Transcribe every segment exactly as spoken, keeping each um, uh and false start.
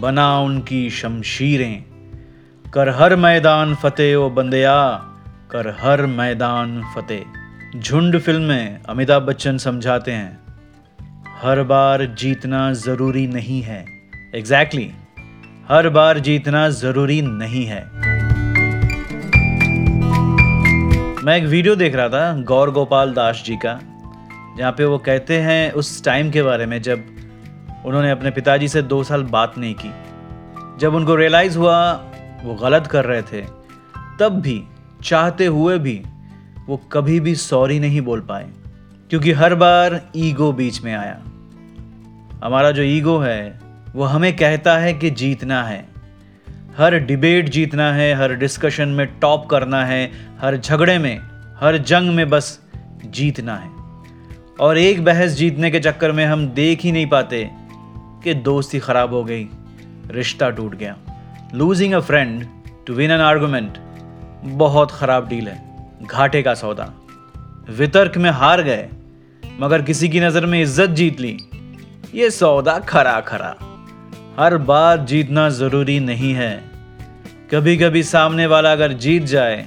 बना उनकी शमशीरें, कर हर मैदान फतेह ओ बंदया, कर हर मैदान फतेह। झुंड फिल्म में अमिताभ बच्चन समझाते हैं हर बार जीतना जरूरी नहीं है। एग्जैक्टली exactly, हर बार जीतना जरूरी नहीं है। मैं एक वीडियो देख रहा था गौर गोपाल दास जी का, जहाँ पे वो कहते हैं उस टाइम के बारे में जब उन्होंने अपने पिताजी से दो साल बात नहीं की। जब उनको रियलाइज़ हुआ वो गलत कर रहे थे, तब भी चाहते हुए भी वो कभी भी सॉरी नहीं बोल पाए, क्योंकि हर बार ईगो बीच में आया। हमारा जो ईगो है वो हमें कहता है कि जीतना है, हर डिबेट जीतना है, हर डिस्कशन में टॉप करना है, हर झगड़े में, हर जंग में बस जीतना है। और एक बहस जीतने के चक्कर में हम देख ही नहीं पाते कि दोस्ती खराब हो गई, रिश्ता टूट गया। Losing a friend to win an argument बहुत ख़राब डील है, घाटे का सौदा। वितर्क में हार गए मगर किसी की नज़र में इज्जत जीत ली, ये सौदा खरा खरा। हर बार जीतना ज़रूरी नहीं है, कभी कभी सामने वाला अगर जीत जाए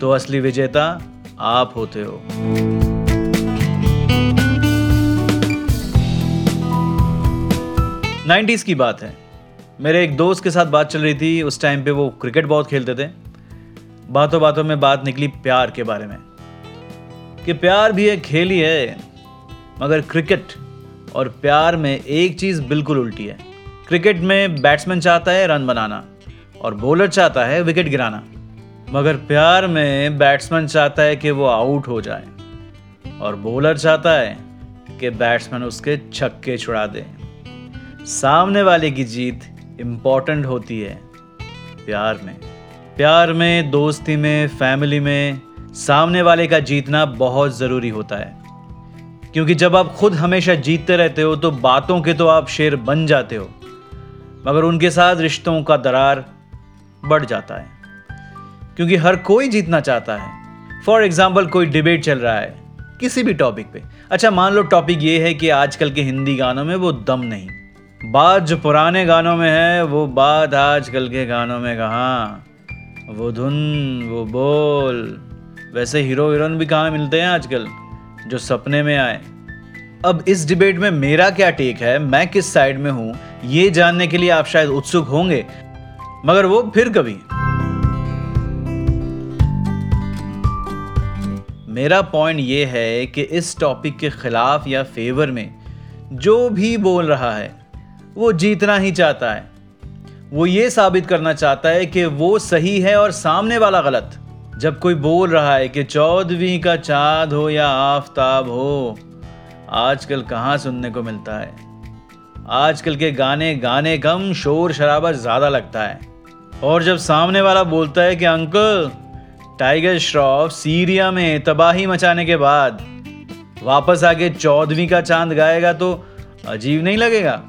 तो असली विजेता आप होते हो। नाइन्टीज़ की बात है, मेरे एक दोस्त के साथ बात चल रही थी। उस टाइम पे वो क्रिकेट बहुत खेलते थे। बातों बातों में बात निकली प्यार के बारे में, कि प्यार भी एक खेल ही है, मगर क्रिकेट और प्यार में एक चीज़ बिल्कुल उल्टी है। क्रिकेट में बैट्समैन चाहता है रन बनाना और बॉलर चाहता है विकेट गिराना, मगर प्यार में बैट्समैन चाहता है कि वो आउट हो जाए और बॉलर चाहता है कि बैट्समैन उसके छक्के छुड़ा दे। सामने वाले की जीत इम्पॉर्टेंट होती है प्यार में। प्यार में, दोस्ती में, फैमिली में सामने वाले का जीतना बहुत ज़रूरी होता है, क्योंकि जब आप खुद हमेशा जीतते रहते हो तो बातों के तो आप शेर बन जाते हो, मगर उनके साथ रिश्तों का दरार बढ़ जाता है, क्योंकि हर कोई जीतना चाहता है। फॉर एग्ज़ाम्पल, कोई डिबेट चल रहा है किसी भी टॉपिक पे। अच्छा, मान लो टॉपिक ये है कि आजकल के हिंदी गानों में वो दम नहीं। बात जो पुराने गानों में है वो बात आजकल के गानों में कहाँ, वो धुन, वो बोल। वैसे हीरो हीरोइन भी कहाँ मिलते हैं आजकल जो सपने में आए। अब इस डिबेट में मेरा क्या टेक है, मैं किस साइड में हूँ, ये जानने के लिए आप शायद उत्सुक होंगे, मगर वो फिर कभी। मेरा पॉइंट ये है कि इस टॉपिक के खिलाफ या फेवर में जो भी बोल रहा है वो जीतना ही चाहता है। वो ये साबित करना चाहता है कि वो सही है और सामने वाला गलत। जब कोई बोल रहा है कि चौदहवीं का चाँद हो या आफताब हो, आजकल कहाँ सुनने को मिलता है। आजकल के गाने गाने कम, शोर शराबा ज़्यादा लगता है। और जब सामने वाला बोलता है कि अंकल, टाइगर श्रॉफ सीरिया में तबाही मचाने के बाद वापस आके चौदहवीं का चाँद गाएगा तो अजीब नहीं लगेगा।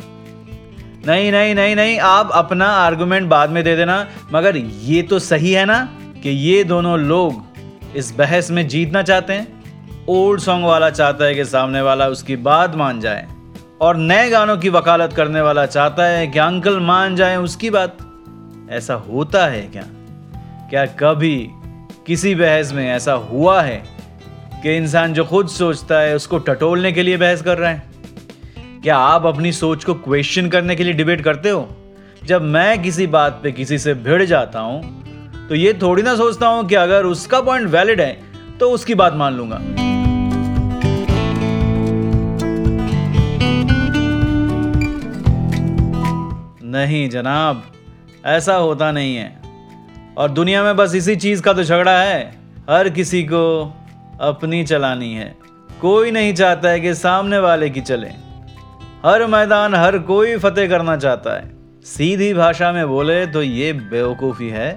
नहीं नहीं नहीं नहीं, आप अपना आर्गूमेंट बाद में दे देना, मगर ये तो सही है ना कि ये दोनों लोग इस बहस में जीतना चाहते हैं। ओल्ड सॉन्ग वाला चाहता है कि सामने वाला उसकी बात मान जाए, और नए गानों की वकालत करने वाला चाहता है कि अंकल मान जाए उसकी बात। ऐसा होता है क्या? क्या कभी किसी बहस में ऐसा हुआ है कि इंसान जो खुद सोचता है उसको टटोलने के लिए बहस कर रहा है? क्या आप अपनी सोच को क्वेश्चन करने के लिए डिबेट करते हो? जब मैं किसी बात पे किसी से भिड़ जाता हूँ तो ये थोड़ी ना सोचता हूं कि अगर उसका पॉइंट वैलिड है तो उसकी बात मान लूंगा। नहीं जनाब, ऐसा होता नहीं है। और दुनिया में बस इसी चीज का तो झगड़ा है, हर किसी को अपनी चलानी है। कोई नहीं चाहता है कि सामने वाले की चले। हर मैदान हर कोई फतेह करना चाहता है। सीधी भाषा में बोले तो ये बेवकूफ़ी है।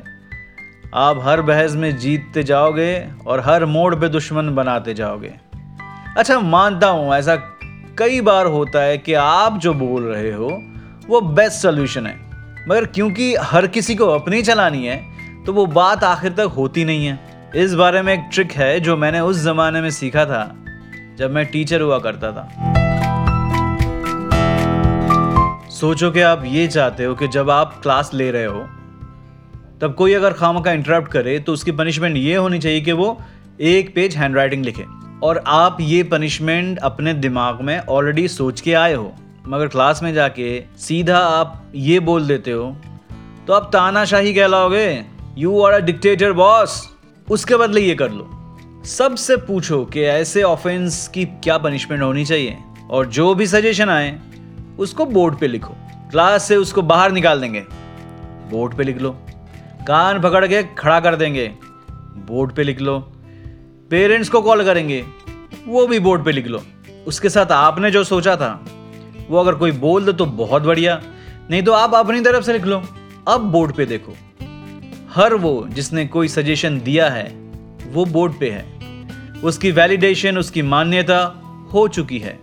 आप हर बहस में जीतते जाओगे और हर मोड़ पे दुश्मन बनाते जाओगे। अच्छा, मानता हूँ ऐसा कई बार होता है कि आप जो बोल रहे हो वो बेस्ट सॉल्यूशन है, मगर क्योंकि हर किसी को अपनी चलानी है तो वो बात आखिर तक होती नहीं है। इस बारे में एक ट्रिक है जो मैंने उस ज़माने में सीखा था जब मैं टीचर हुआ करता था। सोचो कि आप ये चाहते हो कि जब आप क्लास ले रहे हो तब कोई अगर खामखा इंटरप्ट करे तो उसकी पनिशमेंट ये होनी चाहिए कि वो एक पेज हैंडराइटिंग लिखे, और आप ये पनिशमेंट अपने दिमाग में ऑलरेडी सोच के आए हो, मगर क्लास में जाके सीधा आप ये बोल देते हो तो आप तानाशाही कहलाओगे। You are a dictator boss. उसके बदले ये कर लो, सबसे पूछो कि ऐसे ऑफेंस की क्या पनिशमेंट होनी चाहिए, और जो भी सजेशन आए उसको बोर्ड पे लिखो। क्लास से उसको बाहर निकाल देंगे, बोर्ड पे लिख लो। कान पकड़ के खड़ा कर देंगे, बोर्ड पे लिख लो। पेरेंट्स को कॉल करेंगे, वो भी बोर्ड पे लिख लो। उसके साथ आपने जो सोचा था वो अगर कोई बोल दे तो बहुत बढ़िया, नहीं तो आप अपनी तरफ से लिख लो। अब बोर्ड पे देखो, हर वो जिसने कोई सजेशन दिया है वो बोर्ड पे है, उसकी वैलिडेशन, उसकी मान्यता हो चुकी है,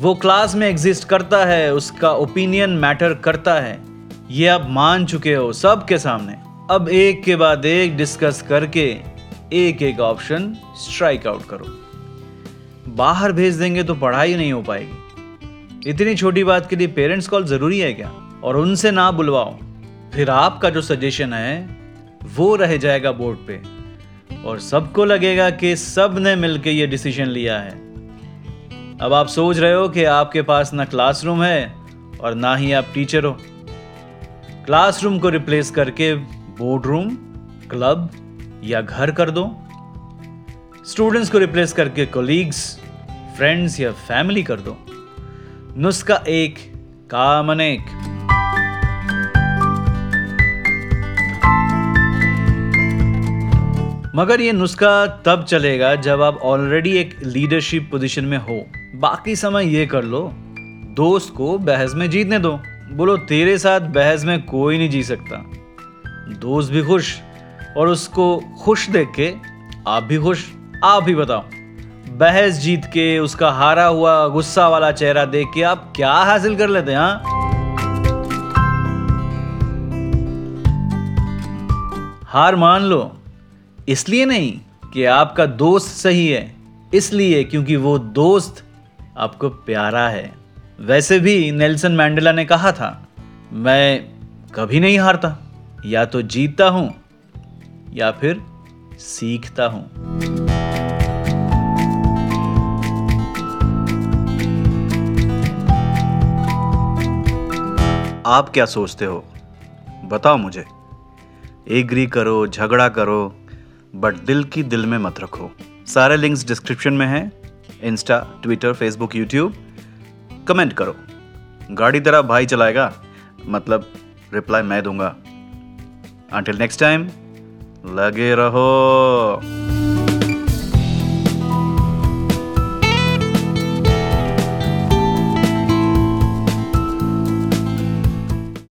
वो क्लास में एग्जिस्ट करता है, उसका ओपिनियन मैटर करता है, ये आप मान चुके हो सबके सामने। अब एक के बाद एक डिस्कस करके एक एक ऑप्शन स्ट्राइक आउट करो। बाहर भेज देंगे तो पढ़ाई नहीं हो पाएगी। इतनी छोटी बात के लिए पेरेंट्स कॉल ज़रूरी है क्या? और उनसे ना बुलवाओ, फिर आपका जो सजेशन है वो रह जाएगा बोर्ड पे, और सबको लगेगा कि सब ने मिलके ये डिसीजन लिया है। अब आप सोच रहे हो कि आपके पास ना क्लासरूम है और ना ही आप टीचर हो। क्लासरूम को रिप्लेस करके बोर्ड रूम, क्लब या घर कर दो। स्टूडेंट्स को रिप्लेस करके कोलीग्स, फ्रेंड्स या फैमिली कर दो। नुस्खा एक, काम अनेक। मगर ये नुस्खा तब चलेगा जब आप ऑलरेडी एक लीडरशिप पोजीशन में हो। बाकी समय ये कर लो, दोस्त को बहस में जीतने दो। बोलो तेरे साथ बहस में कोई नहीं जी सकता। दोस्त भी खुश, और उसको खुश देख के आप भी खुश। आप भी बताओ, बहस जीत के उसका हारा हुआ गुस्सा वाला चेहरा देख के आप क्या हासिल कर लेते हैं? हाँ, हार मान लो, इसलिए नहीं कि आपका दोस्त सही है, इसलिए क्योंकि वो दोस्त आपको प्यारा है। वैसे भी नेल्सन मंडेला ने कहा था, मैं कभी नहीं हारता, या तो जीतता हूं या फिर सीखता हूं। आप क्या सोचते हो? बताओ मुझे। एग्री करो, झगड़ा करो, बट दिल की दिल में मत रखो। सारे लिंक्स डिस्क्रिप्शन में हैं। Insta, Twitter, Facebook, YouTube. Comment करो। गाड़ी तेरा भाई चलाएगा, मतलब रिप्लाई मैं दूंगा। अंटिल नेक्स्ट टाइम, लगे रहो।